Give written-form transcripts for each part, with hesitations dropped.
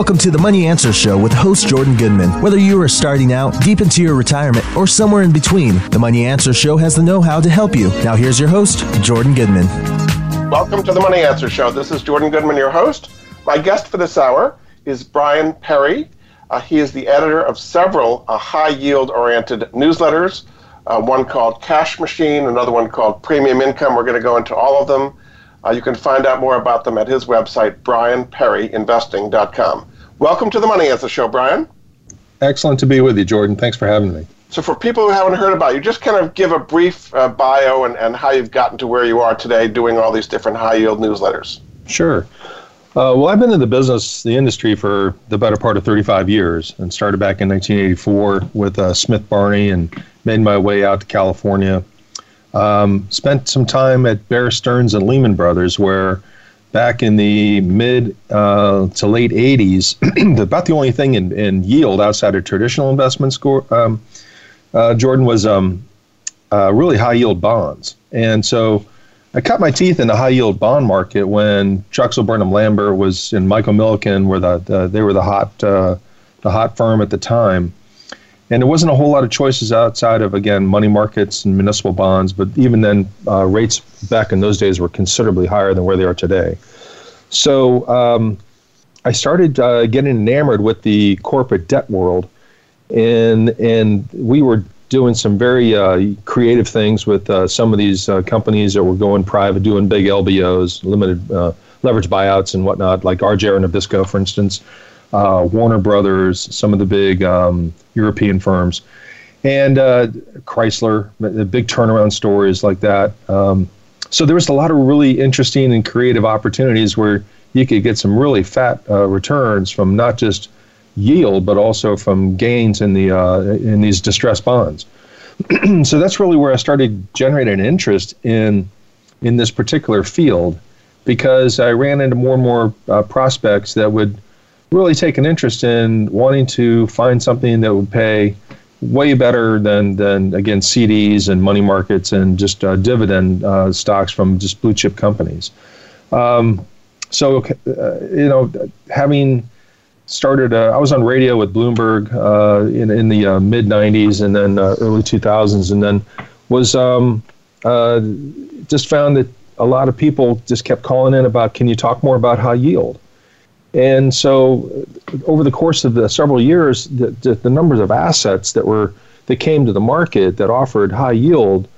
Welcome to The Money Answers Show with host Jordan Goodman. Whether you are starting out, deep into your retirement, or somewhere in between, The Money Answers Show has the know-how to help you. Now here's your host, Jordan Goodman. Welcome to The Money Answers Show. This is Jordan Goodman, your host. My guest for this hour is Bryan Perry. He is the editor of several high-yield-oriented newsletters, one called Cash Machine, another one called Premium Income. We're going to go into all of them. You can find out more about them at his website, bryanperryinvesting.com. Welcome to The Money Answers Show, Bryan. Excellent to be with you, Jordan. Thanks for having me. So for people who haven't heard about you, just kind of give a brief bio and how you've gotten to where you are today doing all these different high-yield newsletters. Sure. Well, I've been in the industry for the better part of 35 years and started back in 1984 with Smith Barney and made my way out to California. Spent some time at Bear Stearns and Lehman Brothers, where back in the mid to late 80s, about the only thing in yield outside of traditional investments, Jordan, was really high-yield bonds. And so I cut my teeth in the high-yield bond market when Drexel Burnham Lambert was in Michael Milliken, where they were the hot firm at the time. And there wasn't a whole lot of choices outside of, again, money markets and municipal bonds. But even then, rates back in those days were considerably higher than where they are today. So I started getting enamored with the corporate debt world. And we were doing some very creative things with some of these companies that were going private, doing big LBOs, limited leverage buyouts and whatnot, like RJR Nabisco, for instance. Warner Brothers, some of the big European firms, and Chrysler, the big turnaround stories like that. So there was a lot of really interesting and creative opportunities where you could get some really fat returns from not just yield, but also from gains in the in these distressed bonds. So that's really where I started generating an interest in this particular field, because I ran into more and more prospects that would really take an interest in wanting to find something that would pay way better than again, CDs and money markets and just dividend stocks from just blue chip companies. Having started, I was on radio with Bloomberg in the mid 90s and then early 2000s, and then was just found that a lot of people just kept calling in about, can you talk more about high yield? And so over the course of the several years, the numbers of assets that came to the market that offered high yield,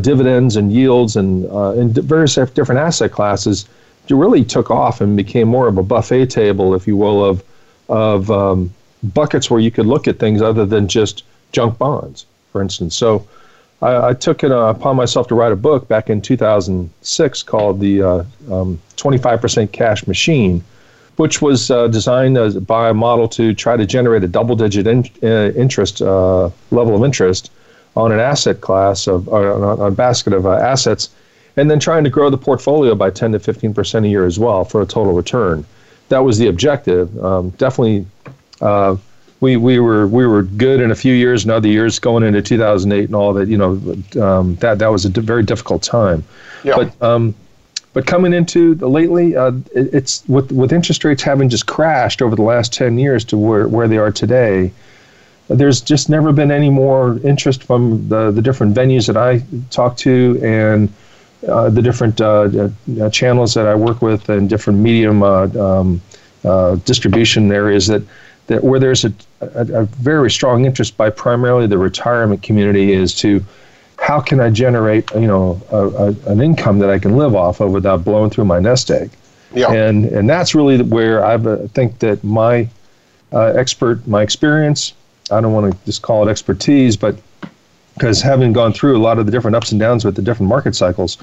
dividends and yields and various different asset classes really took off and became more of a buffet table, if you will, of buckets where you could look at things other than just junk bonds, for instance. So I took it upon myself to write a book back in 2006 called the 25% Cash Machine, which was designed by a model to try to generate a double-digit level of interest on an asset class on a basket of assets, and then trying to grow the portfolio by 10 to 15% a year as well for a total return. That was the objective. Definitely, we were good in a few years, and other years going into 2008 and all that. You know, that was a very difficult time. Yeah. But coming into lately, it's with interest rates having just crashed over the last 10 years to where they are today, there's just never been any more interest from the different venues that I talk to and the different channels that I work with and different medium distribution areas that where there's a very strong interest by primarily the retirement community is to, how can I generate, an income that I can live off of without blowing through my nest egg? Yeah. And that's really where I think that my experience, I don't want to just call it expertise, but because having gone through a lot of the different ups and downs with the different market cycles,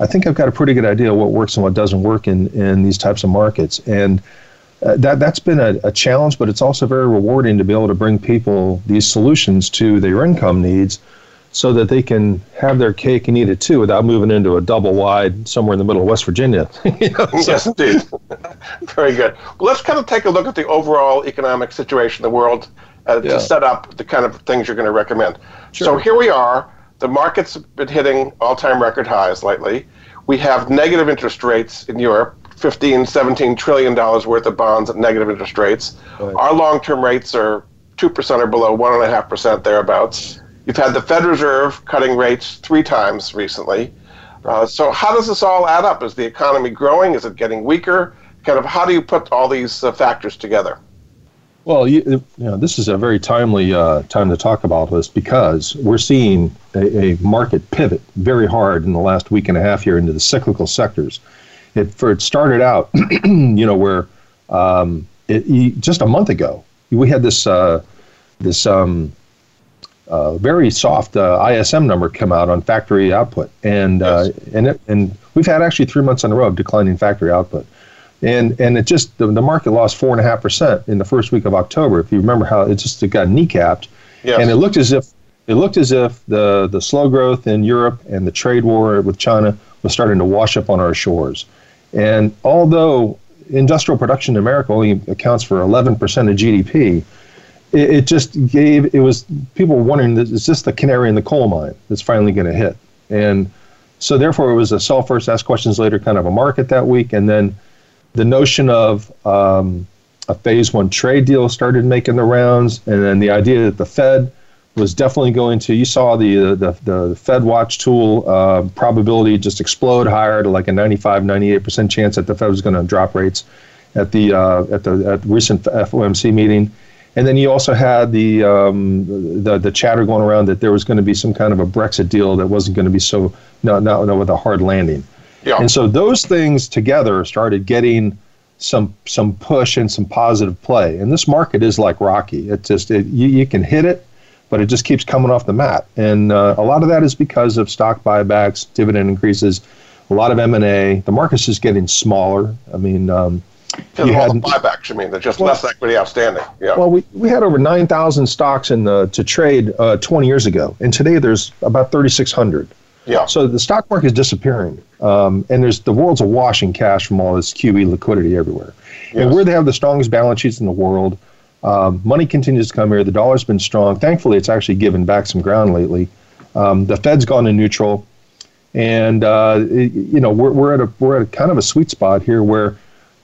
I think I've got a pretty good idea of what works and what doesn't work in these types of markets. And that's been a challenge, but it's also very rewarding to be able to bring people these solutions to their income needs, so that they can have their cake and eat it too without moving into a double wide somewhere in the middle of West Virginia. Yes, indeed. Very good. Well, let's kind of take a look at the overall economic situation in the world to set up the kind of things you're going to recommend. Sure. So here we are. The market's been hitting all-time record highs lately. We have negative interest rates in Europe $15, $17 trillion worth of bonds at negative interest rates. Right. Our long-term rates are 2% or below, 1.5% thereabouts. You've had the Fed Reserve cutting rates 3 times recently. So how does this all add up? Is the economy growing? Is it getting weaker? Kind of how do you put all these factors together? Well, you know, this is a very timely time to talk about this because we're seeing a market pivot very hard in the last week and a half here into the cyclical sectors. It started out, you know, where just a month ago we had this very soft ISM number come out on factory output, and yes. and we've had actually 3 months in a row of declining factory output. And it just, the market lost 4.5% in the first week of October. If you remember how it got kneecapped, yes. And it looked as if the slow growth in Europe and the trade war with China was starting to wash up on our shores. And although industrial production in America only accounts for 11% of GDP, it just gave, it was people wondering, is this the canary in the coal mine that's finally going to hit? And so therefore it was a sell first, ask questions later kind of a market that week, and then the notion of a phase 1 trade deal started making the rounds, and then the idea that the Fed was definitely going to, you saw the Fed Watch tool probability just explode higher to like a 95, 98% chance that the Fed was going to drop rates at the recent FOMC meeting, and then you also had the chatter going around that there was going to be some kind of a Brexit deal that wasn't going to be so not with a hard landing. Yeah. And so those things together started getting some push and some positive play. And this market is like Rocky. It just you can hit it, but it just keeps coming off the mat. And a lot of that is because of stock buybacks, dividend increases, a lot of M&A. The market's just getting smaller. I mean, because of all the buybacks, you mean? There's just less equity outstanding. Yeah. Well, we had over 9,000 stocks to trade 20 years ago, and today there's about 3,600. Yeah. So the stock market is disappearing, and the world's awash in cash from all this QE liquidity everywhere. Yes. And where they have the strongest balance sheets in the world, money continues to come here. The dollar's been strong. Thankfully, it's actually given back some ground lately. The Fed's gone to neutral, and we're at kind of a sweet spot here where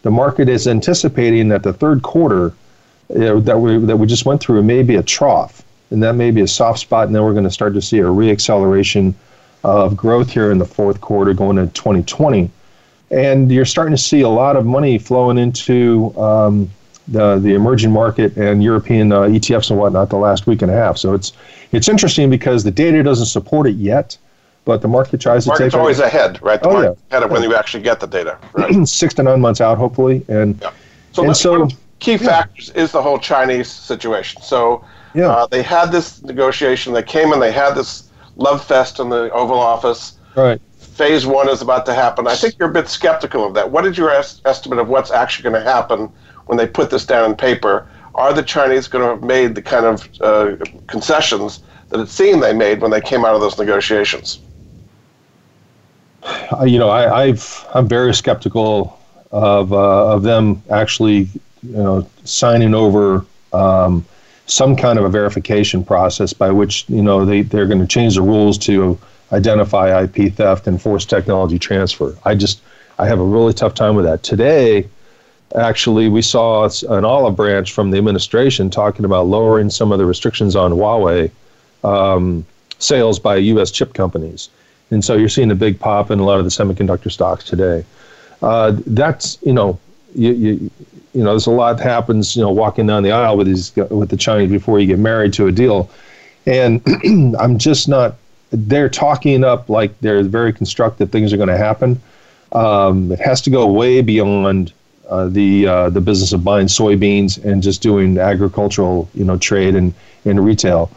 the market is anticipating that the third quarter that we just went through may be a trough, and that may be a soft spot, and then we're going to start to see a reacceleration of growth here in the fourth quarter going into 2020. And you're starting to see a lot of money flowing into the emerging market and European ETFs and whatnot the last week and a half. So it's interesting because the data doesn't support it yet, but the market tries to take it. The market's always ahead, right? The market's ahead of when you actually get the data. Right? 6 to 9 months out, hopefully. And yeah. So key factors is the whole Chinese situation. So they had this negotiation. They came and they had this love fest in the Oval Office. Right. Phase 1 is about to happen. I think you're a bit skeptical of that. What is your estimate of what's actually going to happen when they put this down on paper? Are the Chinese going to have made the kind of concessions that it seemed they made when they came out of those negotiations? You know, I'm very skeptical of them actually, you know, signing over some kind of a verification process by which, you know, they're going to change the rules to identify IP theft and force technology transfer. I have a really tough time with that. Today, actually, we saw an olive branch from the administration talking about lowering some of the restrictions on Huawei sales by U.S. chip companies. And so you're seeing a big pop in a lot of the semiconductor stocks today. That's, you know, you know, there's a lot that happens, you know, walking down the aisle with the Chinese before you get married to a deal. And I'm just not, they're talking up like they're very constructive things are going to happen. It has to go way beyond the business of buying soybeans and just doing agricultural, you know, trade and retail.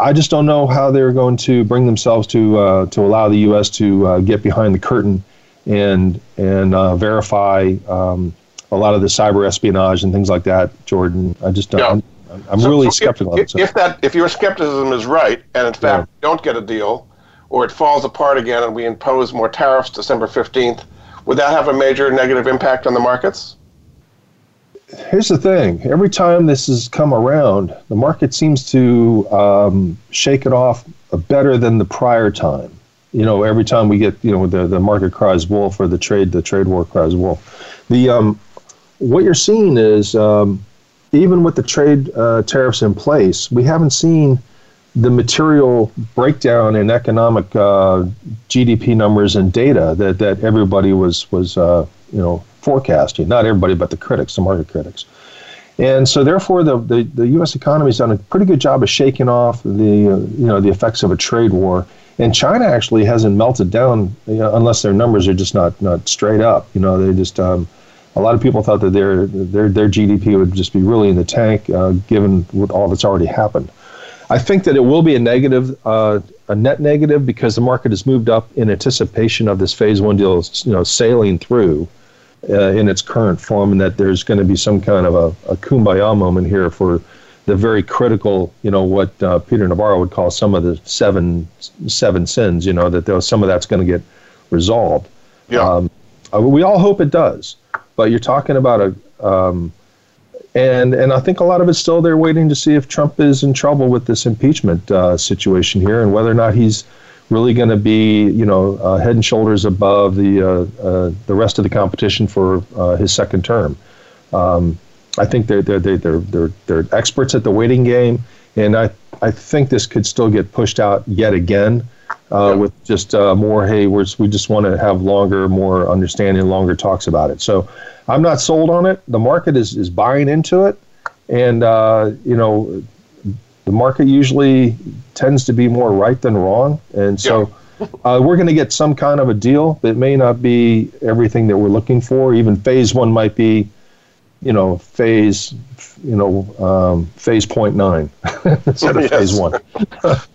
I just don't know how they're going to bring themselves to allow the U.S. to get behind the curtain and verify a lot of the cyber espionage and things like that, Jordan. I just don't. Yeah. I'm really skeptical. If your skepticism is right, and in fact we don't get a deal, or it falls apart again, and we impose more tariffs December 15th, would that have a major negative impact on the markets? Here's the thing: every time this has come around, the market seems to shake it off better than the prior time. You know, every time we get, you know, the market cries wolf, or the trade war cries wolf. The what you're seeing is even with the trade tariffs in place, we haven't seen the material breakdown in economic GDP numbers and data that everybody was you know, forecasting. Not everybody, but the critics, the market critics. And so, therefore, the U.S. economy has done a pretty good job of shaking off the you know, the effects of a trade war. And China actually hasn't melted down, you know, unless their numbers are just not straight up. You know, they just a lot of people thought that their GDP would just be really in the tank, given all that's already happened. I think that it will be a negative, a net negative, because the market has moved up in anticipation of this phase one deal, you know, sailing through in its current form, and that there's going to be some kind of a kumbaya moment here for the very critical, you know, what Peter Navarro would call some of the seven sins, you know, that some of that's going to get resolved. Yeah. We all hope it does, but you're talking about a And I think a lot of it's still there waiting to see if Trump is in trouble with this impeachment situation here, and whether or not he's really going to be, you know, head and shoulders above the rest of the competition for his second term. I think they're experts at the waiting game, and I think this could still get pushed out yet again with just more, hey, we just want to have longer, more understanding, longer talks about it. So I'm not sold on it. The market is buying into it, and you know, the market usually tends to be more right than wrong, and so we're going to get some kind of a deal that may not be everything that we're looking for. Even phase one might be, you know, phase 0.9 instead of phase one.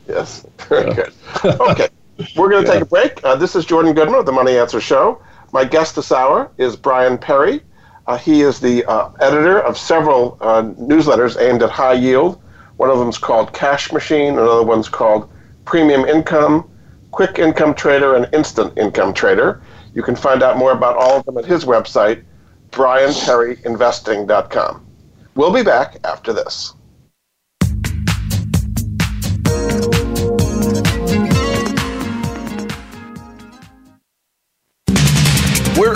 Yes, very good. Okay, we're going to take a break. This is Jordan Goodman of the Money Answers Show. My guest this hour is Bryan Perry. He is the editor of several newsletters aimed at high yield. One of them's called Cash Machine. Another one's called Premium Income, Quick Income Trader, and Instant Income Trader. You can find out more about all of them at his website, bryanperryinvesting.com. We'll be back after this. We're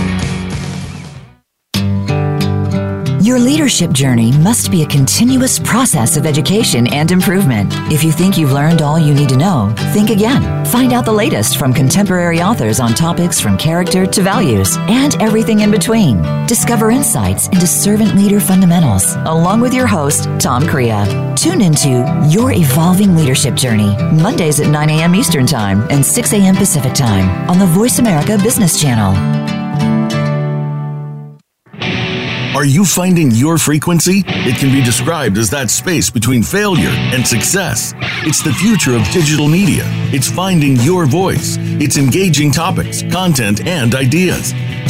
Your leadership journey must be a continuous process of education and improvement. If you think you've learned all you need to know, think again. Find out the latest from contemporary authors on topics from character to values and everything in between. Discover insights into servant leader fundamentals along with your host, Tom Crea. Tune into Your Evolving Leadership Journey, Mondays at 9 a.m. Eastern Time and 6 a.m. Pacific Time on the Voice America Business Channel. Are you finding your frequency? It can be described as that space between failure and success. It's the future of digital media. It's finding your voice. It's engaging topics, content, and ideas.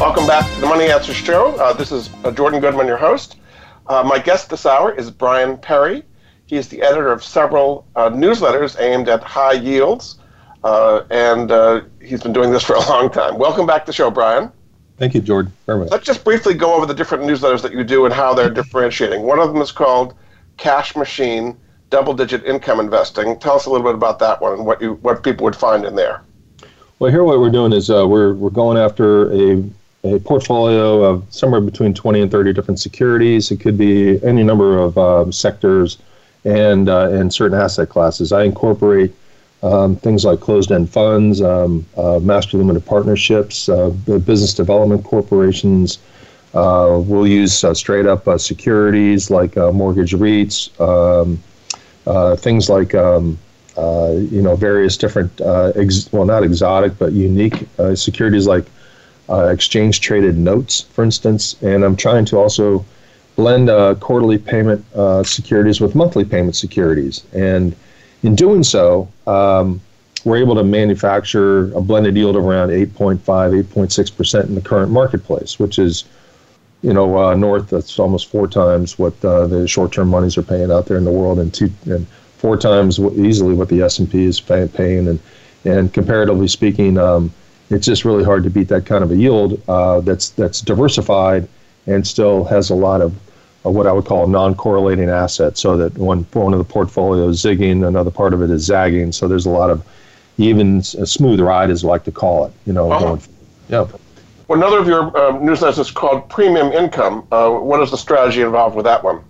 Welcome back to the Money Answers Show. This is Jordan Goodman, your host. My guest this hour is Bryan Perry. He is the editor of several newsletters aimed at high yields, and he's been doing this for a long time. Welcome back to the show, Bryan. Thank you, Jordan. Very much. Let's just briefly go over the different newsletters that you do and how they're differentiating. One of them is called Cash Machine, Double-Digit Income Investing. Tell us a little bit about that one and what people would find in there. Well, here what we're doing is we're going after a portfolio of somewhere between 20 and 30 different securities. It could be any number of sectors and certain asset classes. I incorporate things like closed-end funds, master limited partnerships, business development corporations. We'll use straight-up securities like mortgage REITs, things like various different not exotic but unique securities like exchange-traded notes, for instance. And I'm trying to also blend quarterly payment securities with monthly payment securities. And in doing so, we're able to manufacture a blended yield of around 8.5, 8.6% in the current marketplace, which is that's almost four times what the short-term monies are paying out there in the world, and four times easily what the S&P is paying. And comparatively speaking, it's just really hard to beat that kind of a yield that's diversified and still has a lot of what I would call non-correlating assets, so that one of the portfolios is zigging, another part of it is zagging. So there's a lot of even a smooth ride, as I like to call it. Well, another of your newsletters is called Premium Income. What is the strategy involved with that one?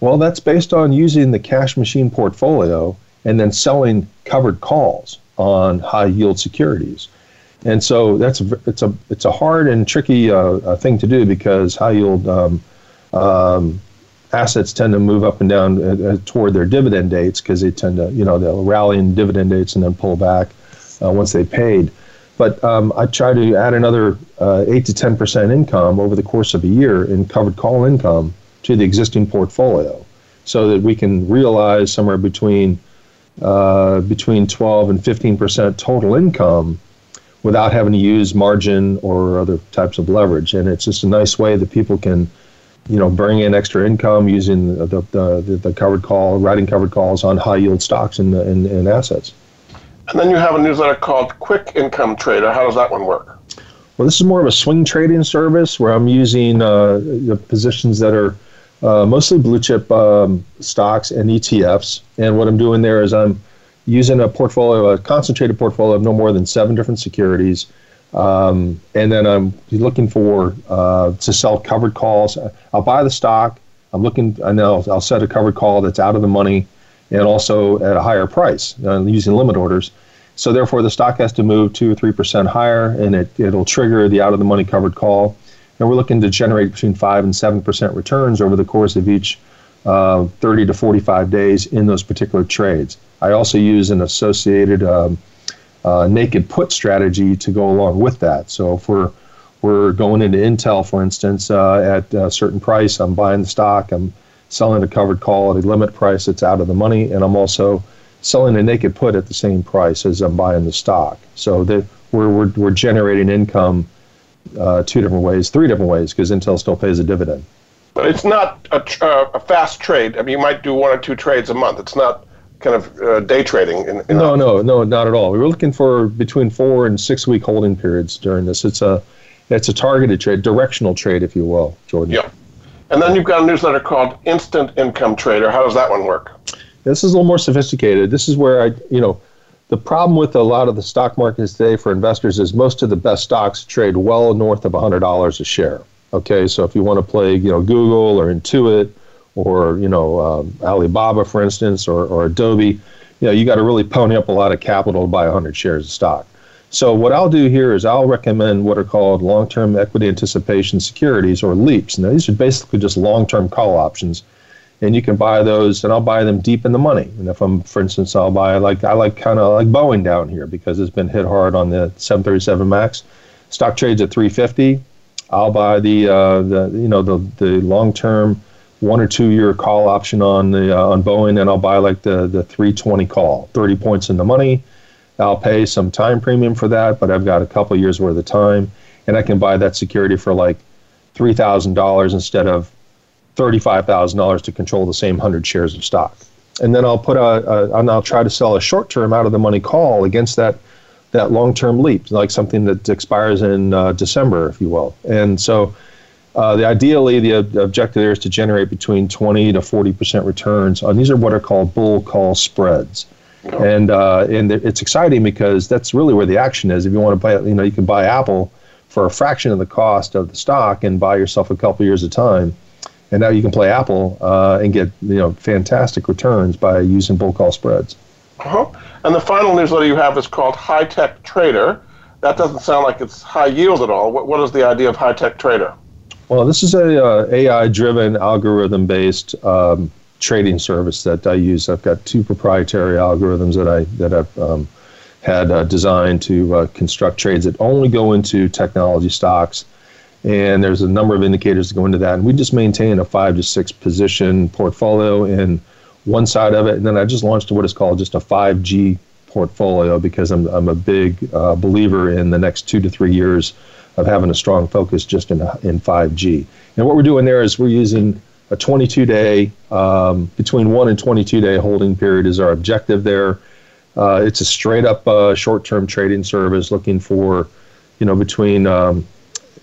Well, that's based on using the Cash Machine portfolio and then selling covered calls on high-yield securities. And so it's a hard and tricky thing to do, because high-yield assets tend to move up and down toward their dividend dates, because they tend to, they'll rally in dividend dates and then pull back once they paid. But I try to add another 8 to 10% income over the course of a year in covered call income to the existing portfolio, so that we can realize somewhere between 12 and 15% total income without having to use margin or other types of leverage. And it's just a nice way that people can, bring in extra income using the covered call, writing covered calls on high yield stocks and assets. And then you have a newsletter called Quick Income Trader. How does that one work? Well, this is more of a swing trading service where I'm using the positions that are mostly blue chip stocks and ETFs. And what I'm doing there is I'm using a concentrated portfolio of no more than 7 different securities. And then I'm looking for to sell covered calls. I'll buy the stock. I'll set a covered call that's out of the money, and also at a higher price using limit orders. So therefore, the stock has to move 2 or 3% higher, and it'll trigger the out-of-the-money covered call. And we're looking to generate between 5 and 7% returns over the course of each 30 to 45 days in those particular trades. I also use an associated naked put strategy to go along with that. So if we're going into Intel, for instance, at a certain price, I'm buying the stock, I'm selling a covered call at a limit price that's out of the money, and I'm also selling a naked put at the same price as I'm buying the stock. So we're generating income 3 different ways, because Intel still pays a dividend. But it's not a fast trade. I mean, you might do 1 or 2 trades a month. It's not kind of day trading. No, not at all. We were looking for between 4 and 6 week holding periods during this. It's a targeted trade, directional trade, if you will, Jordan. Yeah. And then you've got a newsletter called Instant Income Trader. How does that one work? This is a little more sophisticated. This is where the problem with a lot of the stock markets today for investors is most of the best stocks trade well north of $100 a share. Okay, so if you want to play, Google or Intuit or, Alibaba, for instance, or Adobe, you got to really pony up a lot of capital to buy 100 shares of stock. So what I'll do here is I'll recommend what are called long-term equity anticipation securities, or LEAPs. Now, these are basically just long-term call options, and you can buy those, and I'll buy them deep in the money. And if I'm, for instance, I'll buy kind of like Boeing down here, because it's been hit hard on the 737 MAX. Stock trades at $350. I'll buy the long-term 1 or 2 year call option on Boeing, and I'll buy the 320 call, 30 points in the money. I'll pay some time premium for that, but I've got a couple years worth of time, and I can buy that security for $3,000 instead of $35,000 to control the same 100 shares of stock. And then I'll put I'll try to sell a short-term out-of-the-money call against that long-term leap, like something that expires in December, if you will. And so the objective there is to generate between 20 to 40% returns. These are what are called bull call spreads. And it's exciting because that's really where the action is. If you want to buy, you can buy Apple for a fraction of the cost of the stock and buy yourself a couple years of time. And now you can play Apple and get fantastic returns by using bull call spreads. And the final newsletter you have is called High Tech Trader. That doesn't sound like it's high yield at all. What is the idea of High Tech Trader? Well, this is a AI-driven, algorithm-based trading service that I use. I've got two proprietary algorithms that I've had designed to construct trades that only go into technology stocks. And there's a number of indicators that go into that. And we just maintain a 5 to 6 position portfolio in one side of it. And then I just launched what is called just a 5G portfolio because I'm a big believer in the next 2 to 3 years of having a strong focus just in 5G. And what we're doing there is we're using a 22-day, between 1 and 22-day holding period is our objective there. It's a straight-up short-term trading service looking for, between...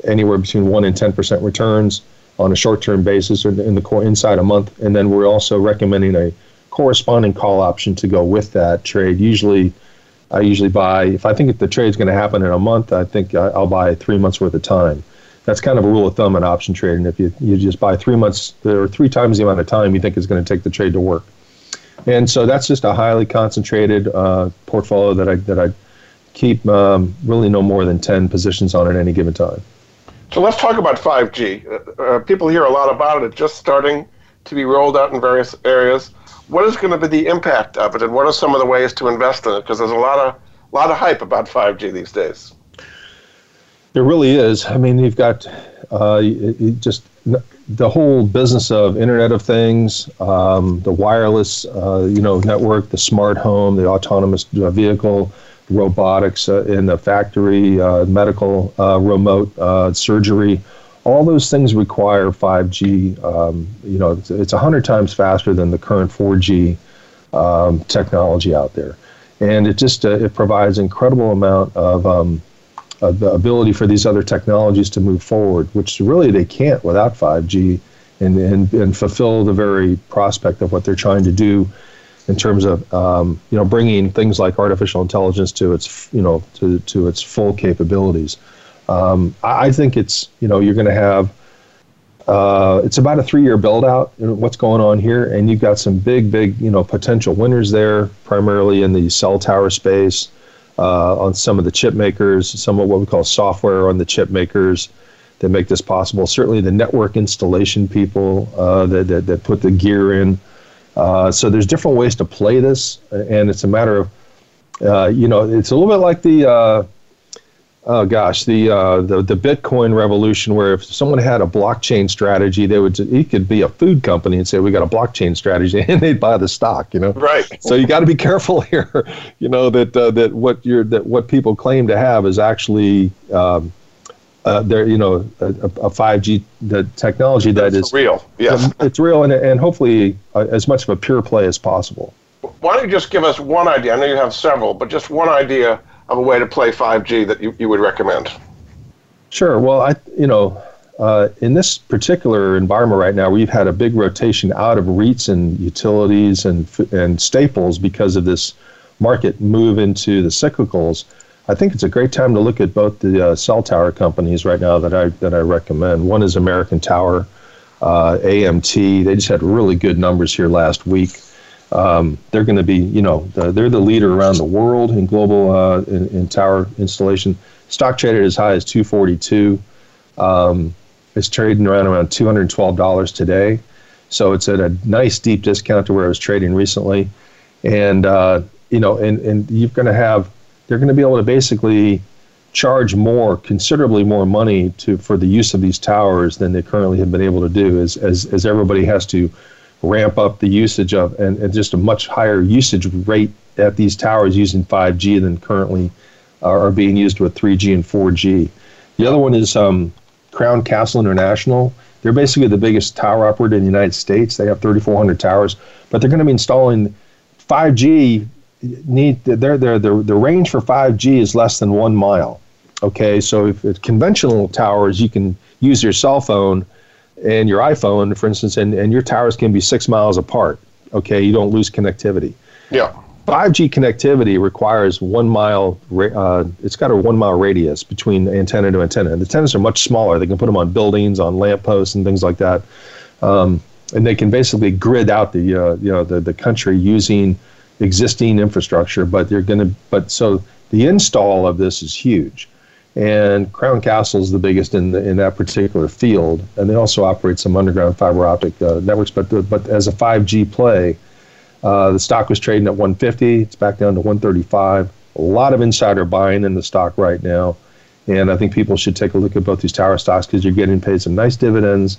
anywhere between 1 and 10% returns on a short-term basis inside a month. And then we're also recommending a corresponding call option to go with that trade. I usually buy, if I think the trade's going to happen in a month, I think I'll buy 3 months worth of time. That's kind of a rule of thumb in option trading. If you just buy 3 months or 3 times the amount of time you think it's going to take the trade to work. And so that's just a highly concentrated portfolio that I keep really no more than 10 positions on at any given time. So let's talk about 5G. People hear a lot about it. It's just starting to be rolled out in various areas. What is going to be the impact of it, and what are some of the ways to invest in it? Because there's a lot of hype about 5G these days. There really is. I mean, you've got just the whole business of Internet of Things, the wireless, network, the smart home, the autonomous vehicle, robotics in the factory, medical, remote surgery. All those things require 5G. It's 100 times faster than the current 4G technology out there. And it just it provides incredible amount of the ability for these other technologies to move forward, which really they can't without 5G and fulfill the very prospect of what they're trying to do in terms of bringing things like artificial intelligence to its to its full capabilities. I think it's you're going to have it's about a 3-year build out. What's going on here, and you've got some big potential winners there, primarily in the cell tower space, on some of the chip makers, some of what we call software on the chip makers that make this possible. Certainly the network installation people that put the gear in. So there's different ways to play this, and it's a matter of, it's a little bit like the Bitcoin revolution, where if someone had a blockchain strategy, it could be a food company and say, we got a blockchain strategy, and they'd buy the stock, Right. So you got to be careful here, that what people claim to have is actually, a 5G technology that's real. Yes. It's real and hopefully as much of a pure play as possible. Why don't you just give us one idea? I know you have several, but just one idea of a way to play 5G that you would recommend. Sure. Well, in this particular environment right now, we've had a big rotation out of REITs and utilities and staples because of this market move into the cyclicals. I think it's a great time to look at both the cell tower companies right now that I recommend. One is American Tower, AMT. They just had really good numbers here last week. They're going to be, they're the leader around the world in global in tower installation. Stock traded as high as $242. It's trading around $212 today, so it's at a nice deep discount to where it was trading recently, and you're going to have. They're going to be able to basically charge considerably more money for the use of these towers than they currently have been able to do as everybody has to ramp up the usage of and just a much higher usage rate at these towers using 5G than currently are being used with 3G and 4G. The other one is Crown Castle International. They're basically the biggest tower operator in the United States. They have 3,400 towers, but they're going to be installing 5G. The range for 5G is less than 1 mile. Okay, so if conventional towers, you can use your cell phone and your iPhone, for instance, and your towers can be 6 miles apart. Okay, you don't lose connectivity. Yeah. 5G connectivity requires 1 mile, it's got a 1 mile radius between antenna to antenna. And the antennas are much smaller. They can put them on buildings, on lampposts, and things like that. And they can basically grid out the country using existing infrastructure. So the install of this is huge. And Crown Castle is the biggest in that particular field. And they also operate some underground fiber optic networks. But as a 5G play, the stock was trading at 150. It's back down to 135. A lot of insider buying in the stock right now. And I think people should take a look at both these tower stocks because you're getting paid some nice dividends.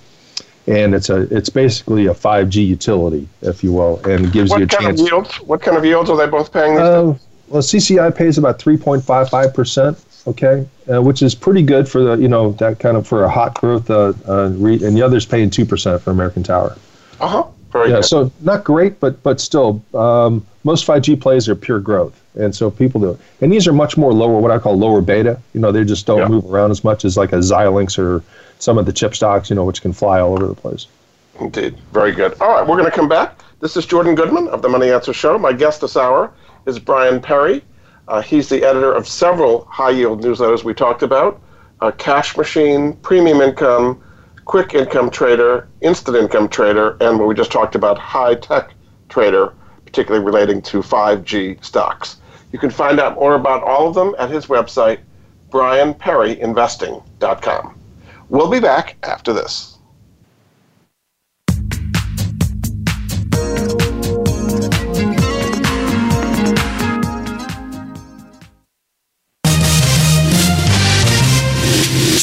And it's basically a 5G utility, if you will, and gives you a chance. What kind of yields are they both paying these days? Well, CCI pays about 3.55%. Okay, which is pretty good for for a hot growth. And the others paying 2% for American Tower. Uh huh. Very good. So not great, but still, most 5G plays are pure growth, and so people do. And these are much more lower, what I call lower beta. They just don't move around as much as like a Xilinx or some of the chip stocks, which can fly all over the place. Indeed, very good. All right, we're going to come back. This is Jordan Goodman of the Money Answer Show. My guest this hour is Bryan Perry. He's the editor of several high-yield newsletters we talked about, Cash Machine, Premium Income, Quick Income Trader, Instant Income Trader, and what we just talked about, High Tech Trader, particularly relating to 5G stocks. You can find out more about all of them at his website, bryanperryinvesting.com. We'll be back after this.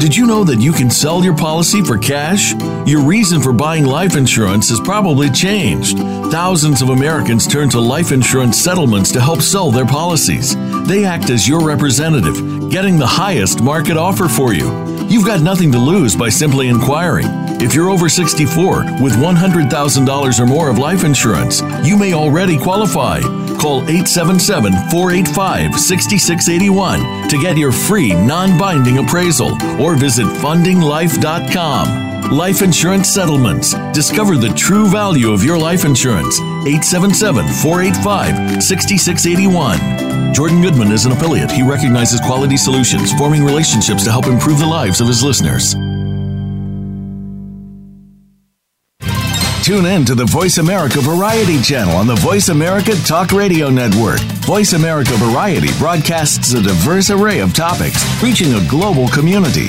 Did you know that you can sell your policy for cash? Your reason for buying life insurance has probably changed. Thousands of Americans turn to life insurance settlements to help sell their policies. They act as your representative, getting the highest market offer for you. You've got nothing to lose by simply inquiring. If you're over 64 with $100,000 or more of life insurance, you may already qualify. Call 877-485-6681 to get your free non-binding appraisal or visit fundinglife.com. Life Insurance Settlements. Discover the true value of your life insurance. 877-485-6681. Jordan Goodman is an affiliate. He recognizes quality solutions, forming relationships to help improve the lives of his listeners. Tune in to the Voice America Variety channel on the Voice America Talk Radio Network. Voice America Variety broadcasts a diverse array of topics, reaching a global community.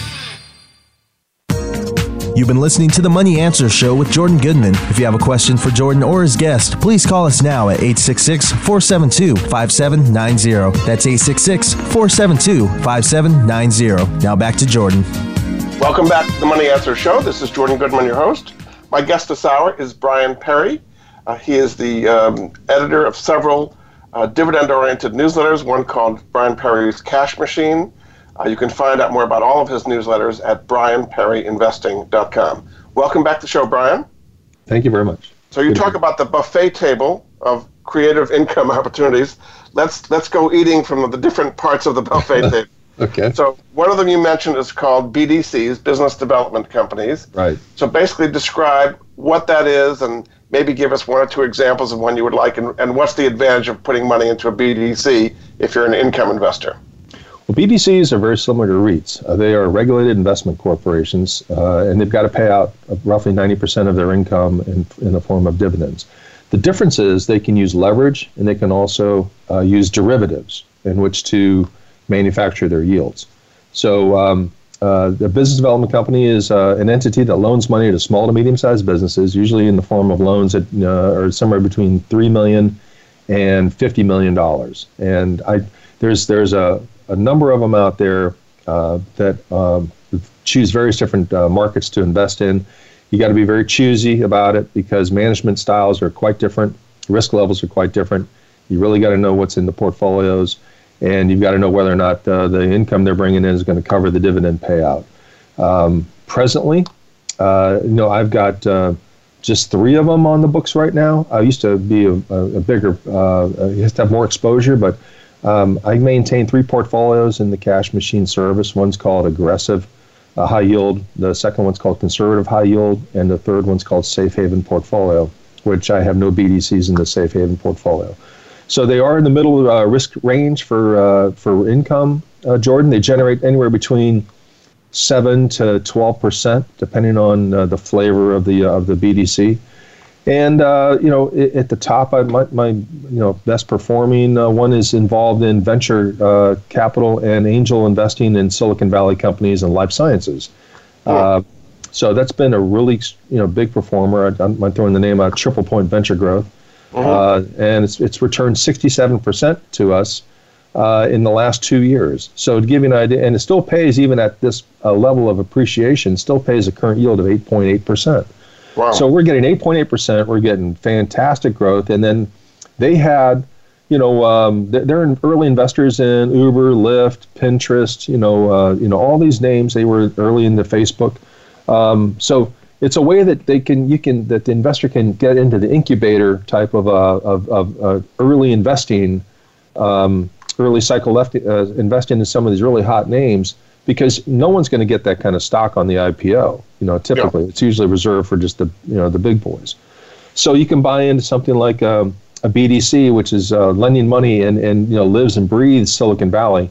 You've been listening to The Money Answers Show with Jordan Goodman. If you have a question for Jordan or his guest, please call us now at 866-472-5790. That's 866-472-5790. Now back to Jordan. Welcome back to The Money Answers Show. This is Jordan Goodman, your host. My guest this hour is Bryan Perry. He is the editor of several dividend-oriented newsletters, one called Bryan Perry's Cash Machine. You can find out more about all of his newsletters at bryanperryinvesting.com. Welcome back to the show, Bryan. Thank you very much. So you talk about the buffet table of creative income opportunities. Let's go eating from the different parts of the buffet table. Okay. So one of them you mentioned is called BDCs, Business Development Companies. Right. So basically describe what that is and maybe give us one or two examples of one you would like and what's the advantage of putting money into a BDC if you're an income investor. Well, BDCs are very similar to REITs. They are regulated investment corporations, and they've got to pay out roughly 90% of their income in the form of dividends. The difference is they can use leverage, and they can also use derivatives in which to manufacture their yields. So the business development company is an entity that loans money to small to medium-sized businesses, usually in the form of loans that are somewhere between $3 million and $50 million. And there's a number of them out there that choose various different markets to invest in. You got to be very choosy about it because management styles are quite different. Risk levels are quite different. You really got to know what's in the portfolios. And you've got to know whether or not the income they're bringing in is going to cover the dividend payout. Presently, I've got just three of them on the books right now. I used to be a bigger, used to have more exposure, but I maintain three portfolios in the Cash Machine service. One's called Aggressive High Yield, the second one's called Conservative High Yield, and the third one's called Safe Haven Portfolio, which I have no BDCs in the Safe Haven Portfolio. So they are in the middle risk range for income, Jordan. They generate anywhere between 7 to 12%, depending on the flavor of the BDC. And at the top, my best performing one is involved in venture capital and angel investing in Silicon Valley companies and life sciences. Yeah. So that's been a really big performer. I'm throwing the name out, Triple Point Venture Growth. And it's returned 67% to us in the last 2 years. So to give you an idea, and it still pays, even at this level of appreciation, still pays a current yield of 8.8%. Wow. So we're getting 8.8%. We're getting fantastic growth. And then they had, they're early investors in Uber, Lyft, Pinterest, all these names. They were early into Facebook. So it's a way that that the investor can get into the incubator type of early investing, early cycle investing in some of these really hot names, because no one's going to get that kind of stock on the IPO. Typically it's usually reserved for just the big boys. So you can buy into something like a BDC, which is lending money and lives and breathes Silicon Valley,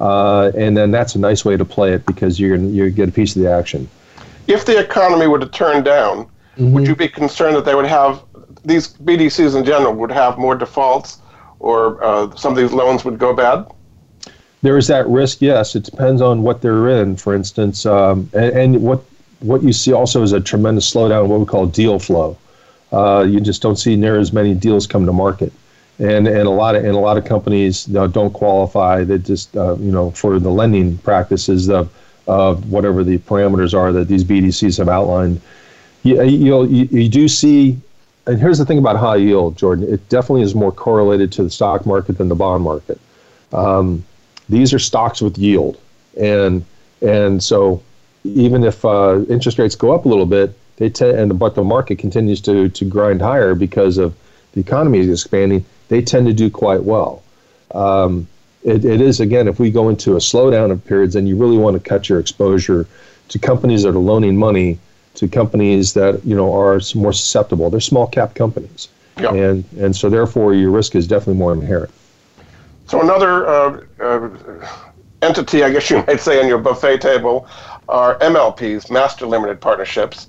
and then that's a nice way to play it because you get a piece of the action. If the economy were to turn down, would you be concerned that they would have, these BDCs in general would have more defaults, or some of these loans would go bad? There is that risk, yes. It depends on what they're in, for instance. And what you see also is a tremendous slowdown in what we call deal flow. You just don't see near as many deals come to market. And a lot of companies don't qualify. They just, for the lending practices of whatever the parameters are that these BDCs have outlined. You do see, and here's the thing about high yield, Jordan, it definitely is more correlated to the stock market than the bond market. These are stocks with yield. And so even if interest rates go up a little bit, but the market continues to grind higher because of the economy is expanding, they tend to do quite well. It is, again, if we go into a slowdown of periods, then you really want to cut your exposure to companies that are loaning money to companies that are more susceptible. They're small cap companies, and so therefore your risk is definitely more inherent. So another entity, I guess you might say, on your buffet table are MLPs, master limited partnerships.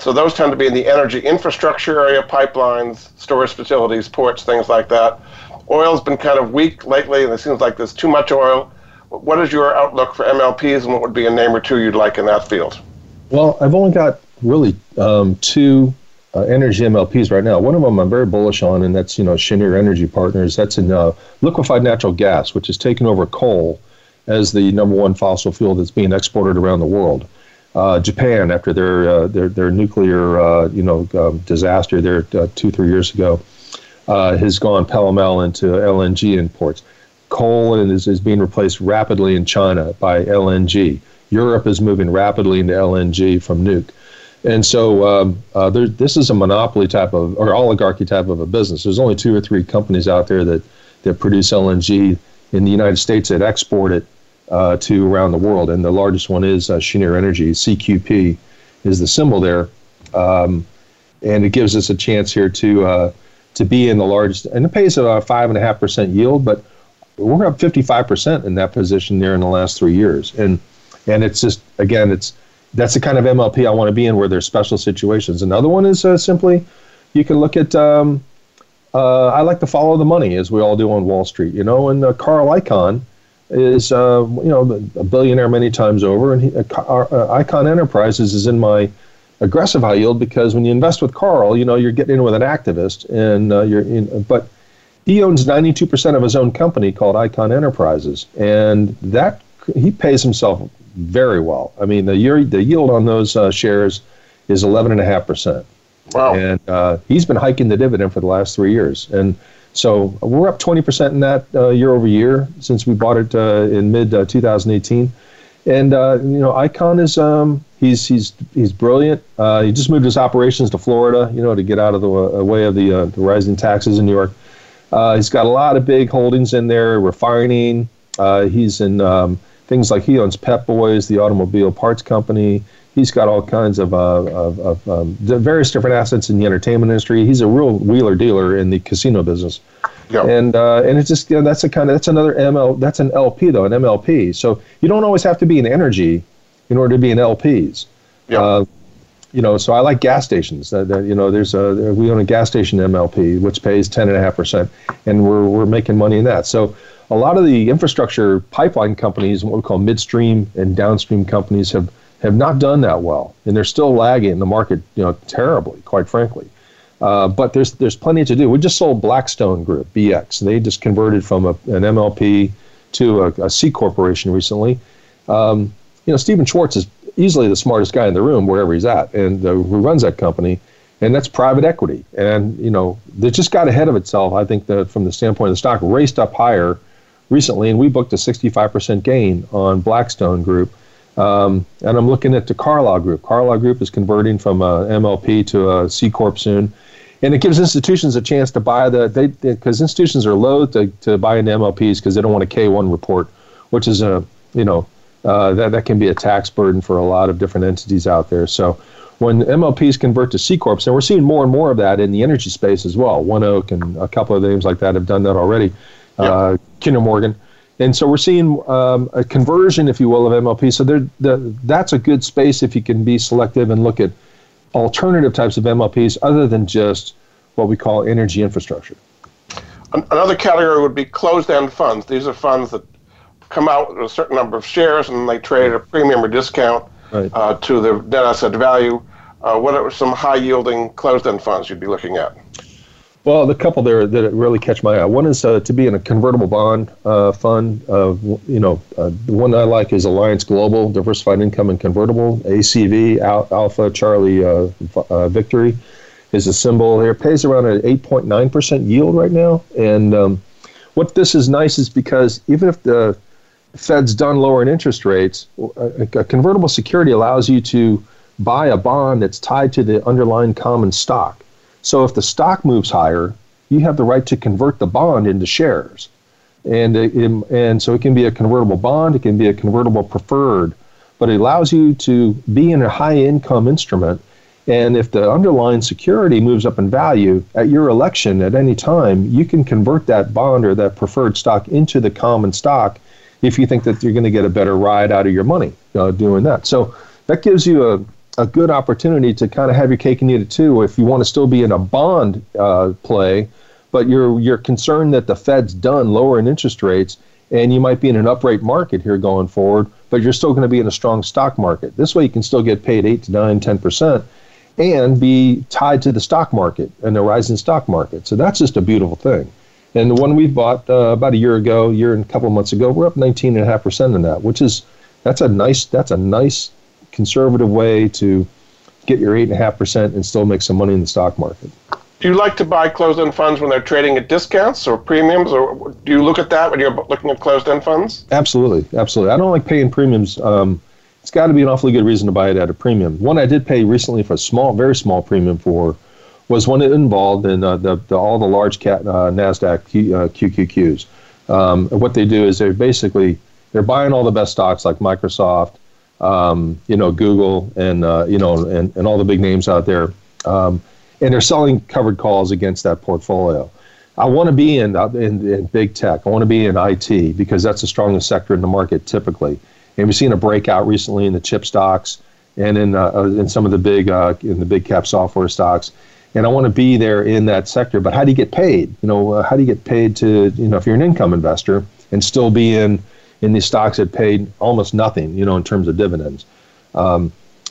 So those tend to be in the energy infrastructure area, pipelines, storage facilities, ports, things like that. Oil's been kind of weak lately, and it seems like there's too much oil. What is your outlook for MLPs, and what would be a name or two you'd like in that field? Well, I've only got really two energy MLPs right now. One of them I'm very bullish on, and that's Cheniere Energy Partners. That's in liquefied natural gas, which has taken over coal as the number one fossil fuel that's being exported around the world. Japan, after their nuclear disaster there 2-3 years ago, has gone pell-mell into LNG imports. Coal is being replaced rapidly in China by LNG. Europe is moving rapidly into LNG from nuke. And so this is a monopoly type of, or oligarchy type of a business. There's only 2 or 3 companies out there that produce LNG in the United States that export it to around the world. And the largest one is Cheniere Energy. CQP is the symbol there. And it gives us a chance here to be in the largest, and it pays a 5.5% yield, but we're up 55% in that position there in the last 3 years. And it's just, again, that's the kind of MLP I want to be in, where there's special situations. Another one is simply, you can look at, I like to follow the money, as we all do on Wall Street, you know, and Carl Icahn is, you know, a billionaire many times over, and he, Icahn Enterprises is in my aggressive high yield, because when you invest with Carl, you know, you're getting in with an activist, and you're in, but he owns 92% of his own company called Icahn Enterprises, and that he pays himself very well. I mean, the yield on those shares is 11.5%. Wow. And he's been hiking the dividend for the last 3 years. And so we're up 20% in that year over year since we bought it in mid-2018. And, you know, Icahn is, he's brilliant. He just moved his operations to Florida, you know, to get out of the way of the rising taxes in New York. He's got a lot of big holdings in there, refining. He's in things like, he owns Pep Boys, the automobile parts company. He's got all kinds of various different assets in the entertainment industry. He's a real wheeler dealer in the casino business. Yeah. And it's just, you know, that's a kind of, that's another that's an LP though, an MLP. So you don't always have to be in energy in order to be in LPs. Yeah. You know, so I like gas stations. You know, we own a gas station MLP which pays 10.5%, and we're making money in that. So a lot of the infrastructure pipeline companies, what we call midstream and downstream companies, have not done that well, and they're still lagging in the market, you know, terribly, quite frankly. But there's plenty to do. We just sold Blackstone Group, BX. They just converted from an MLP to a C corporation recently. You know, Stephen Schwartz is easily the smartest guy in the room wherever he's at, and who runs that company, and that's private equity. And you know, they just got ahead of itself. I think that from the standpoint of the stock, raced up higher recently, and we booked a 65% gain on Blackstone Group. And I'm looking at the Carlyle Group. Carlyle Group is converting from a MLP to a C Corp soon. And it gives institutions a chance to buy because institutions are loath to buy into MLPs because they don't want a K-1 report, which is that can be a tax burden for a lot of different entities out there. So when MLPs convert to C Corps, and we're seeing more and more of that in the energy space as well. One Oak and a couple of names like that have done that already. Yep. Kinder Morgan. And so we're seeing a conversion, if you will, of MLP. So that's a good space if you can be selective and look at alternative types of MLPs other than just what we call energy infrastructure. Another category would be closed-end funds. These are funds that come out with a certain number of shares and they trade at a premium or discount to their net asset value. What are some high-yielding closed-end funds you'd be looking at? Well, the couple there that really catch my eye. One is to be in a convertible bond fund. The one I like is Alliance Global Diversified Income and Convertible, ACV, Alpha Charlie Victory is a symbol here. It pays around an 8.9% yield right now. And what this is nice is because even if the Fed's done lowering interest rates, a convertible security allows you to buy a bond that's tied to the underlying common stock. So if the stock moves higher, you have the right to convert the bond into shares. And so it can be a convertible bond, it can be a convertible preferred, but it allows you to be in a high income instrument. And if the underlying security moves up in value at your election at any time, you can convert that bond or that preferred stock into the common stock if you think that you're going to get a better ride out of your money doing that. So that gives you a good opportunity to kind of have your cake and eat it too, if you want to still be in a bond play, but you're concerned that the Fed's done lowering interest rates, and you might be in an upright market here going forward, but you're still going to be in a strong stock market. This way, you can still get paid 8 to 9, 10%, and be tied to the stock market and the rising stock market. So that's just a beautiful thing. And the one we bought about a couple months ago, we're up 19.5% in that, which is that's a nice conservative way to get your 8.5% and still make some money in the stock market. Do you like to buy closed-end funds when they're trading at discounts or premiums, or do you look at that when you're looking at closed-end funds? Absolutely, absolutely. I don't like paying premiums. It's got to be an awfully good reason to buy it at a premium. One I did pay recently for a very small premium for was one that involved in all the large cap NASDAQ QQQs. What they do is they're buying all the best stocks like Microsoft, Google, and and all the big names out there, and they're selling covered calls against that portfolio. I want to be in big tech. I want to be in IT because that's the strongest sector in the market typically. And we've seen a breakout recently in the chip stocks and in some of the big cap software stocks. And I want to be there in that sector. But how do you get paid? You know, how do you get paid to, you know, if you're an income investor and still be in these stocks that paid almost nothing, you know, in terms of dividends?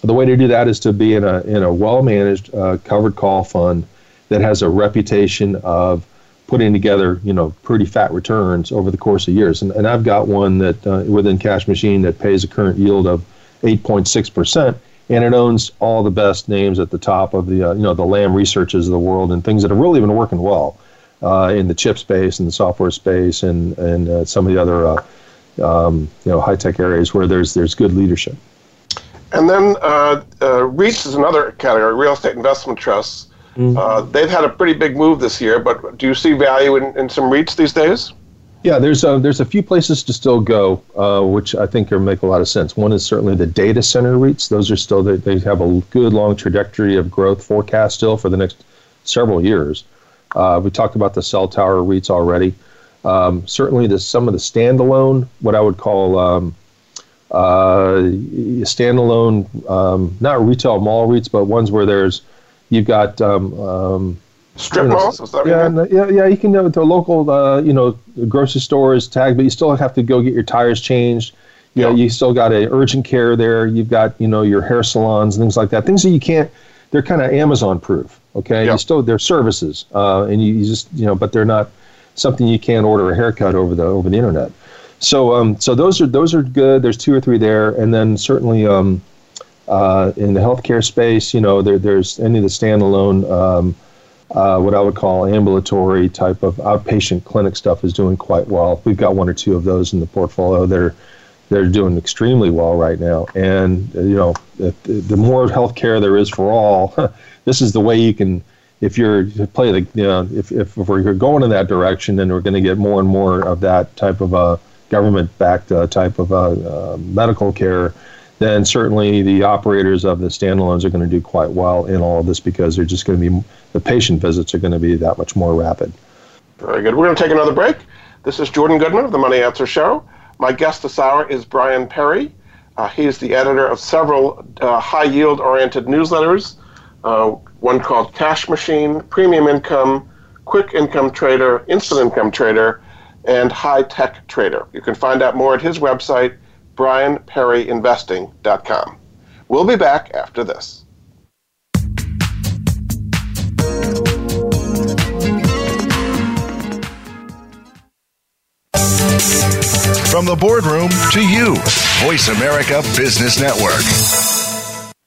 The way to do that is to be in a well-managed covered call fund that has a reputation of putting together, you know, pretty fat returns over the course of years. And I've got one that within Cash Machine that pays a current yield of 8.6%, and it owns all the best names at the top of the, the Lam Researches of the world and things that have really been working well in the chip space and the software space and some of the other, high tech areas where there's good leadership. And then REITs is another category, real estate investment trusts. Mm-hmm. They've had a pretty big move this year, but do you see value in some REITs these days? Yeah, there's a few places to still go, which I think make a lot of sense. One is certainly the data center REITs. Those are still, they have a good long trajectory of growth forecast still for the next several years. We talked about the cell tower REITs already. Certainly there's some of the standalone, what I would call standalone, not retail mall REITs, but ones where you've got strip malls. Is that right? Yeah. You can go to local, grocery stores tag, but you still have to go get your tires changed. You know, you still got a urgent care there. You've got your hair salons and things like that. Things that you can't. They're kind of Amazon proof. Okay, yep. They're services, and you just but they're not something you can't order a haircut over the internet. So those are good. There's two or three there, and then certainly. In the healthcare space, there's any of the standalone, what I would call ambulatory type of outpatient clinic stuff is doing quite well. We've got one or two of those in the portfolio that are doing extremely well right now. And the more healthcare there is for all, this is the way you can. If you're if we're going in that direction, then we're going to get more and more of that type of government-backed type of medical care. Then certainly the operators of the standalones are going to do quite well in all of this because they're just going to be, the patient visits are going to be that much more rapid. Very good. We're going to take another break. This is Jordan Goodman of The Money Answers Show. My guest this hour is Bryan Perry. He's the editor of several high-yield-oriented newsletters, one called Cash Machine, Premium Income, Quick Income Trader, Instant Income Trader, and High Tech Trader. You can find out more at his website, bryanperryinvesting.com. We'll be back after this. From the boardroom to you, Voice America Business Network.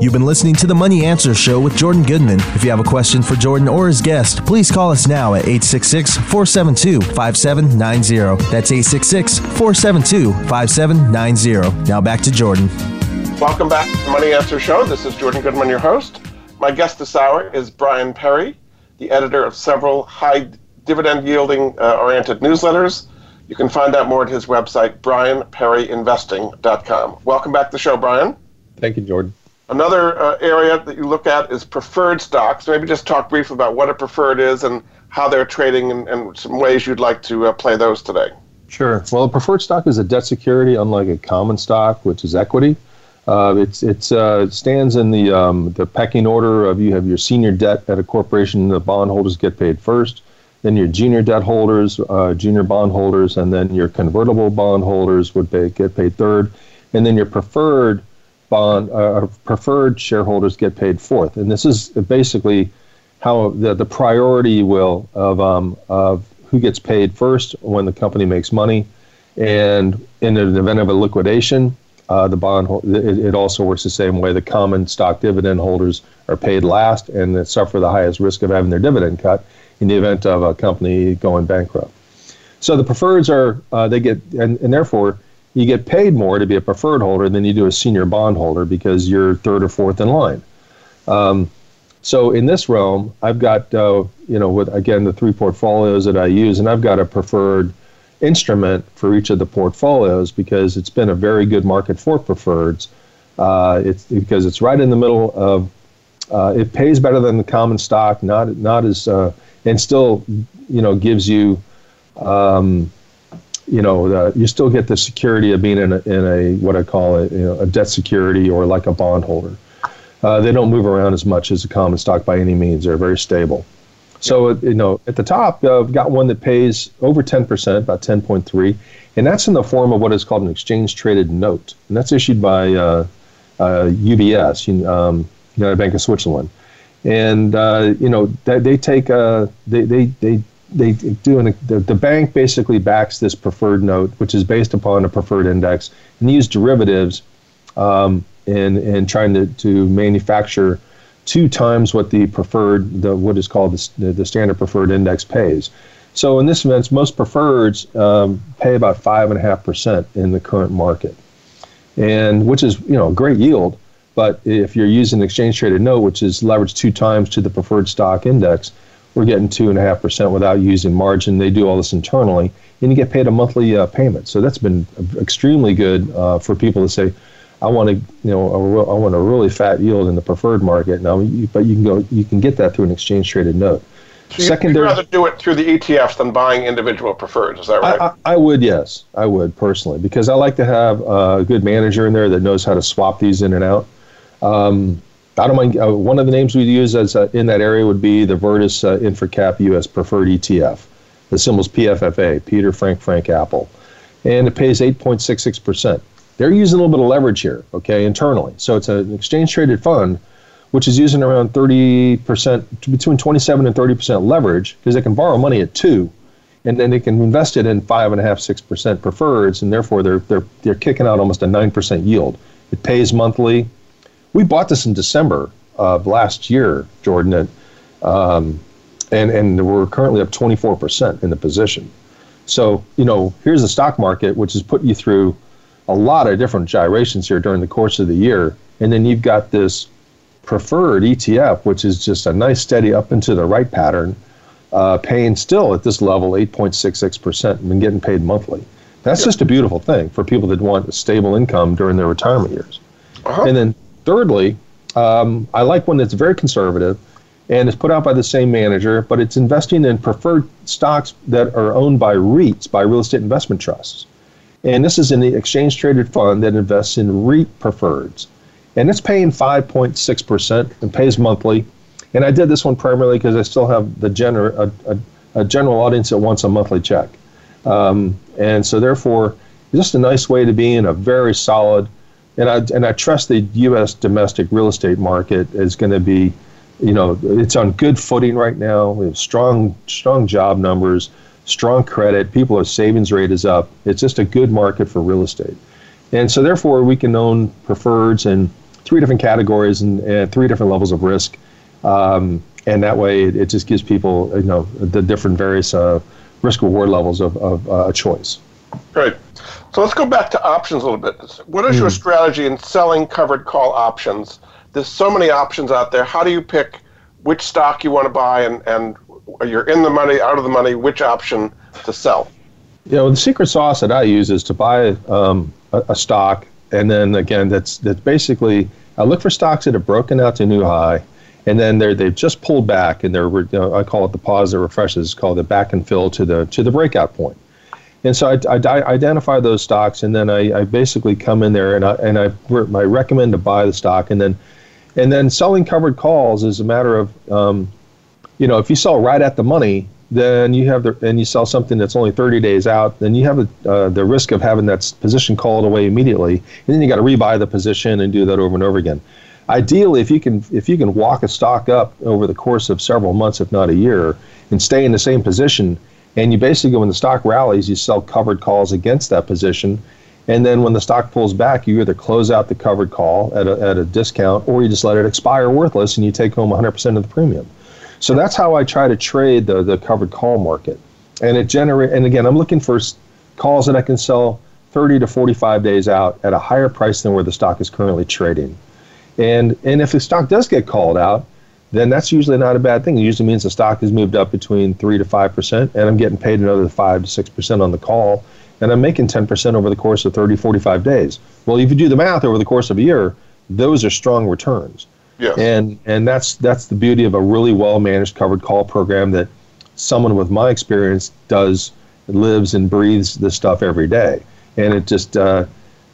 You've been listening to The Money Answers Show with Jordan Goodman. If you have a question for Jordan or his guest, please call us now at 866-472-5790. That's 866-472-5790. Now back to Jordan. Welcome back to The Money Answers Show. This is Jordan Goodman, your host. My guest this hour is Bryan Perry, the editor of several high dividend-yielding oriented newsletters. You can find out more at his website, bryanperryinvesting.com. Welcome back to the show, Bryan. Thank you, Jordan. Another area that you look at is preferred stocks. Maybe just talk briefly about what a preferred is and how they're trading and some ways you'd like to play those today. Sure. Well, a preferred stock is a debt security, unlike a common stock, which is equity. It stands in the pecking order of you have your senior debt at a corporation, the bondholders get paid first, then your junior debt holders, junior bondholders, and then your convertible bondholders would get paid third, and then your preferred bond preferred shareholders get paid fourth. And this is basically how the priority will of who gets paid first when the company makes money, and in the event of a liquidation. The bond, it also works the same way. The common stock dividend holders are paid last and they suffer the highest risk of having their dividend cut in the event of a company going bankrupt. So the preferreds are, they get, and therefore you get paid more to be a preferred holder than you do a senior bond holder because you're third or fourth in line. So in this realm, I've got, with again, the three portfolios that I use, and I've got a preferred instrument for each of the portfolios because it's been a very good market for preferreds. It's because it's right in the middle of. It pays better than the common stock, not as, and still, gives you, you still get the security of being in a what I call a debt security or like a bondholder. They don't move around as much as a common stock by any means. They're very stable. So, at the top, I've got one that pays over 10%, about 10.3, and that's in the form of what is called an exchange-traded note, and that's issued by UBS, United Bank of Switzerland, and they take they do the bank basically backs this preferred note, which is based upon a preferred index, and they use derivatives in trying to manufacture 2 times what the preferred, what is called the standard preferred index pays. So in this event, most preferreds pay about 5.5% in the current market, and which is a great yield. But if you're using an exchange traded note, which is leveraged 2 times to the preferred stock index, we're getting 2.5% without using margin. They do all this internally, and you get paid a monthly payment. So that's been extremely good for people to say, I want to, I want a really fat yield in the preferred market. Now, but you can get that through an exchange traded note. So secondary, you'd rather do it through the ETFs than buying individual preferreds. Is that right? I would, yes, I would personally, because I like to have a good manager in there that knows how to swap these in and out. I don't mind. One of the names we use as in that area would be the Virtus InfraCap U.S. Preferred ETF. The symbol's PFFA, Peter Frank Frank Apple, and it pays 8.66%. They're using a little bit of leverage here, okay, internally. So it's an exchange-traded fund, which is using around 30%, between 27 and 30% leverage, because they can borrow money at 2, and then they can invest it in 5.5%, 6% preferreds, and therefore they're kicking out almost a 9% yield. It pays monthly. We bought this in December of last year, Jordan, and we're currently up 24% in the position. So here's the stock market, which has put you through a lot of different gyrations here during the course of the year, and then you've got this preferred ETF, which is just a nice steady up into the right pattern, paying still at this level 8.66% and getting paid monthly. That's just a beautiful thing for people that want a stable income during their retirement years. And then thirdly, I like one that's very conservative and is put out by the same manager, but it's investing in preferred stocks that are owned by REITs, by real estate investment trusts. And this is in the exchange-traded fund that invests in REIT preferreds. And it's paying 5.6% and pays monthly. And I did this one primarily because I still have the a general audience that wants a monthly check. And so therefore, just a nice way to be in a very solid, and I trust the U.S. domestic real estate market is going to be, it's on good footing right now. We have strong job numbers. Strong credit, people's savings rate is up. It's just a good market for real estate. And so therefore, we can own preferreds in 3 different categories and 3 different levels of risk. And that way, it just gives people, the different various risk-reward levels of choice. Great. So let's go back to options a little bit. What is your strategy in selling covered call options? There's so many options out there. How do you pick which stock you want to buy and you're in the money, out of the money, which option to sell? The secret sauce that I use is to buy a stock, and then again, that's basically, I look for stocks that have broken out to new high, and then they've just pulled back, and I call it the pause that refreshes, called the back and fill to the breakout point. And so I identify those stocks, and then I basically come in there and I recommend to buy the stock, and then selling covered calls is a matter of if you sell right at the money, then you have and you sell something that's only 30 days out, then you have the risk of having that position called away immediately, and then you got to rebuy the position and do that over and over again. Ideally, if you can walk a stock up over the course of several months, if not a year, and stay in the same position. And you basically, when the stock rallies, you sell covered calls against that position. And then when the stock pulls back, you either close out the covered call at a discount, or you just let it expire worthless and you take home 100% of the premium. So that's how I try to trade the covered call market. And and again, I'm looking for calls that I can sell 30 to 45 days out at a higher price than where the stock is currently trading. And if the stock does get called out, then that's usually not a bad thing. It usually means the stock has moved up between 3 to 5%, and I'm getting paid another 5 to 6% on the call, and I'm making 10% over the course of 30, 45 days. Well, if you do the math over the course of a year, those are strong returns. Yes. And that's the beauty of a really well-managed covered call program that someone with my experience does, lives and breathes this stuff every day. And it just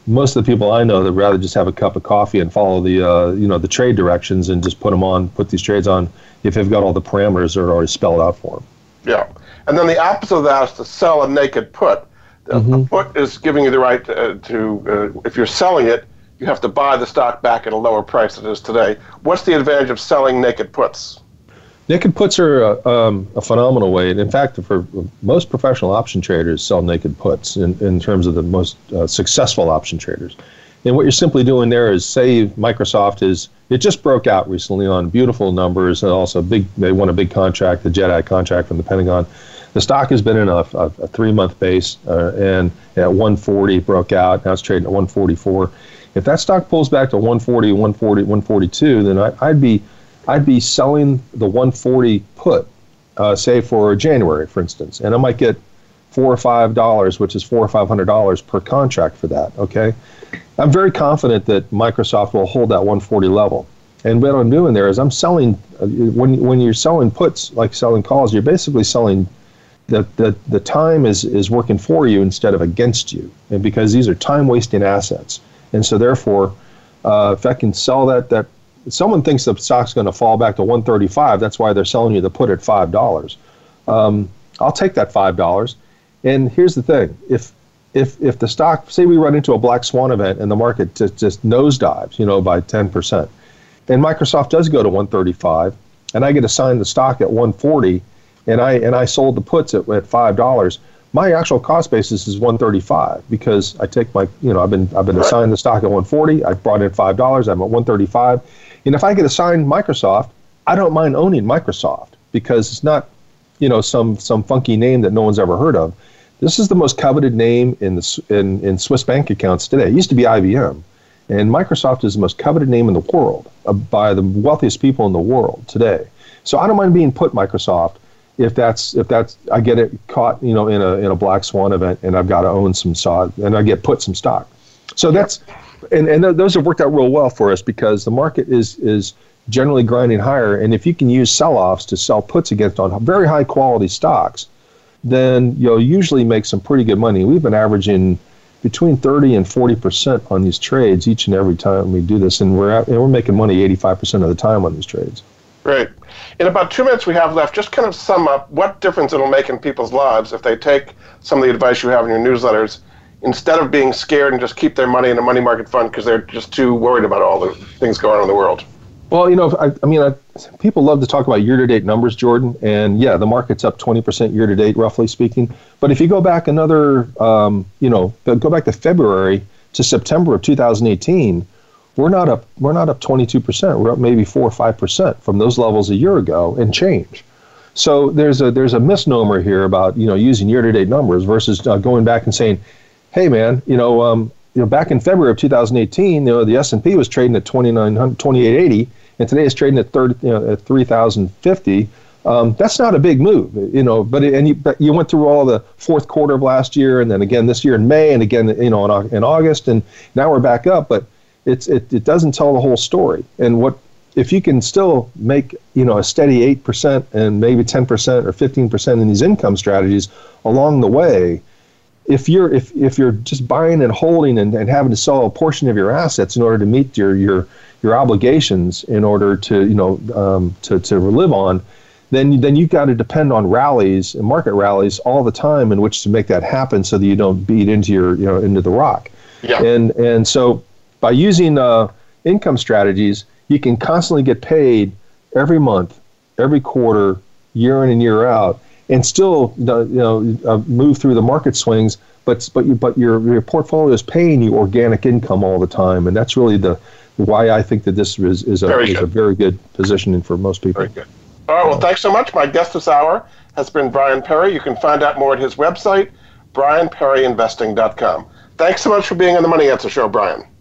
most of the people I know that rather just have a cup of coffee and follow the trade directions and just put these trades on if they've got all the parameters that are already spelled out for them. Yeah, and then the opposite of that is to sell a naked put. A put is giving you the right to if you're selling it, you have to buy the stock back at a lower price than it is today. What's the advantage of selling naked puts? Naked puts are a phenomenal way. And in fact, for most professional option traders, sell naked puts in terms of the most successful option traders. And what you're simply doing there is, say Microsoft it just broke out recently on beautiful numbers, and also they won a big contract, the JEDI contract from the Pentagon. The stock has been in a 3-month base, and at 140 broke out. Now it's trading at 144. If that stock pulls back to 140, 140, 142, then I'd be selling the 140 put, say for January, for instance, and I might get $4 or $5, which is $400 or $500 per contract for that. Okay, I'm very confident that Microsoft will hold that 140 level. And what I'm doing there is I'm selling when you're selling puts, like selling calls, you're basically selling the time is working for you instead of against you, and because these are time wasting assets, and so therefore, if I can sell that. Someone thinks the stock's going to fall back to 135. That's why they're selling you the put at $5. I'll take that $5. And here's the thing: if the stock, say we run into a black swan event and the market just nosedives, by 10%, and Microsoft does go to 135, and I get assigned the stock at 140, and I sold the puts at $5. My actual cost basis is 135 because I take I've been assigned the stock at 140. I brought in $5. I'm at 135. And if I get assigned Microsoft, I don't mind owning Microsoft because it's not, some funky name that no one's ever heard of. This is the most coveted name in Swiss bank accounts today. It used to be IBM, and Microsoft is the most coveted name in the world by the wealthiest people in the world today. So I don't mind being put Microsoft if that's I get it caught in a black swan event, and I've got to own some stock, and I get put some stock. So that's. And those have worked out real well for us because the market is generally grinding higher. And if you can use sell-offs to sell puts against on very high-quality stocks, then you'll usually make some pretty good money. We've been averaging between 30 and 40% on these trades each and every time we do this, and we're making money 85% of the time on these trades. Great. In about 2 minutes we have left, just kind of sum up what difference it'll make in people's lives if they take some of the advice you have in your newsletters instead of being scared and just keep their money in a money market fund because they're just too worried about all the things going on in the world. Well, people love to talk about year-to-date numbers, Jordan, and yeah, the market's up 20% year-to-date, roughly speaking. But if you go back to February to September of 2018, we're not up 22%. We're up maybe 4 or 5% from those levels a year ago and change. So there's a misnomer here about using year-to-date numbers versus going back and saying, hey man, back in February of 2018, the S&P was trading at 2880, and today it's trading at 3050. That's not a big move, But you went through all the fourth quarter of last year, and then again this year in May, and again in August, and now we're back up. But it doesn't tell the whole story. And what if you can still make a steady 8% and maybe 10% or 15% in these income strategies along the way? if you're just buying and holding and having to sell a portion of your assets in order to meet your obligations in order to to live on, then you've got to depend on rallies and market rallies all the time in which to make that happen so that you don't beat into your into the rock. Yeah. And so by using income strategies, you can constantly get paid every month, every quarter, year in and year out, and still move through the market swings. But your portfolio is paying you organic income all the time, and that's really why I think that this is a very good positioning for most people. Very good. All right. Well, thanks so much. My guest this hour has been Bryan Perry. You can find out more at his website, bryanperryinvesting.com. Thanks so much for being on The Money Answer Show, Bryan.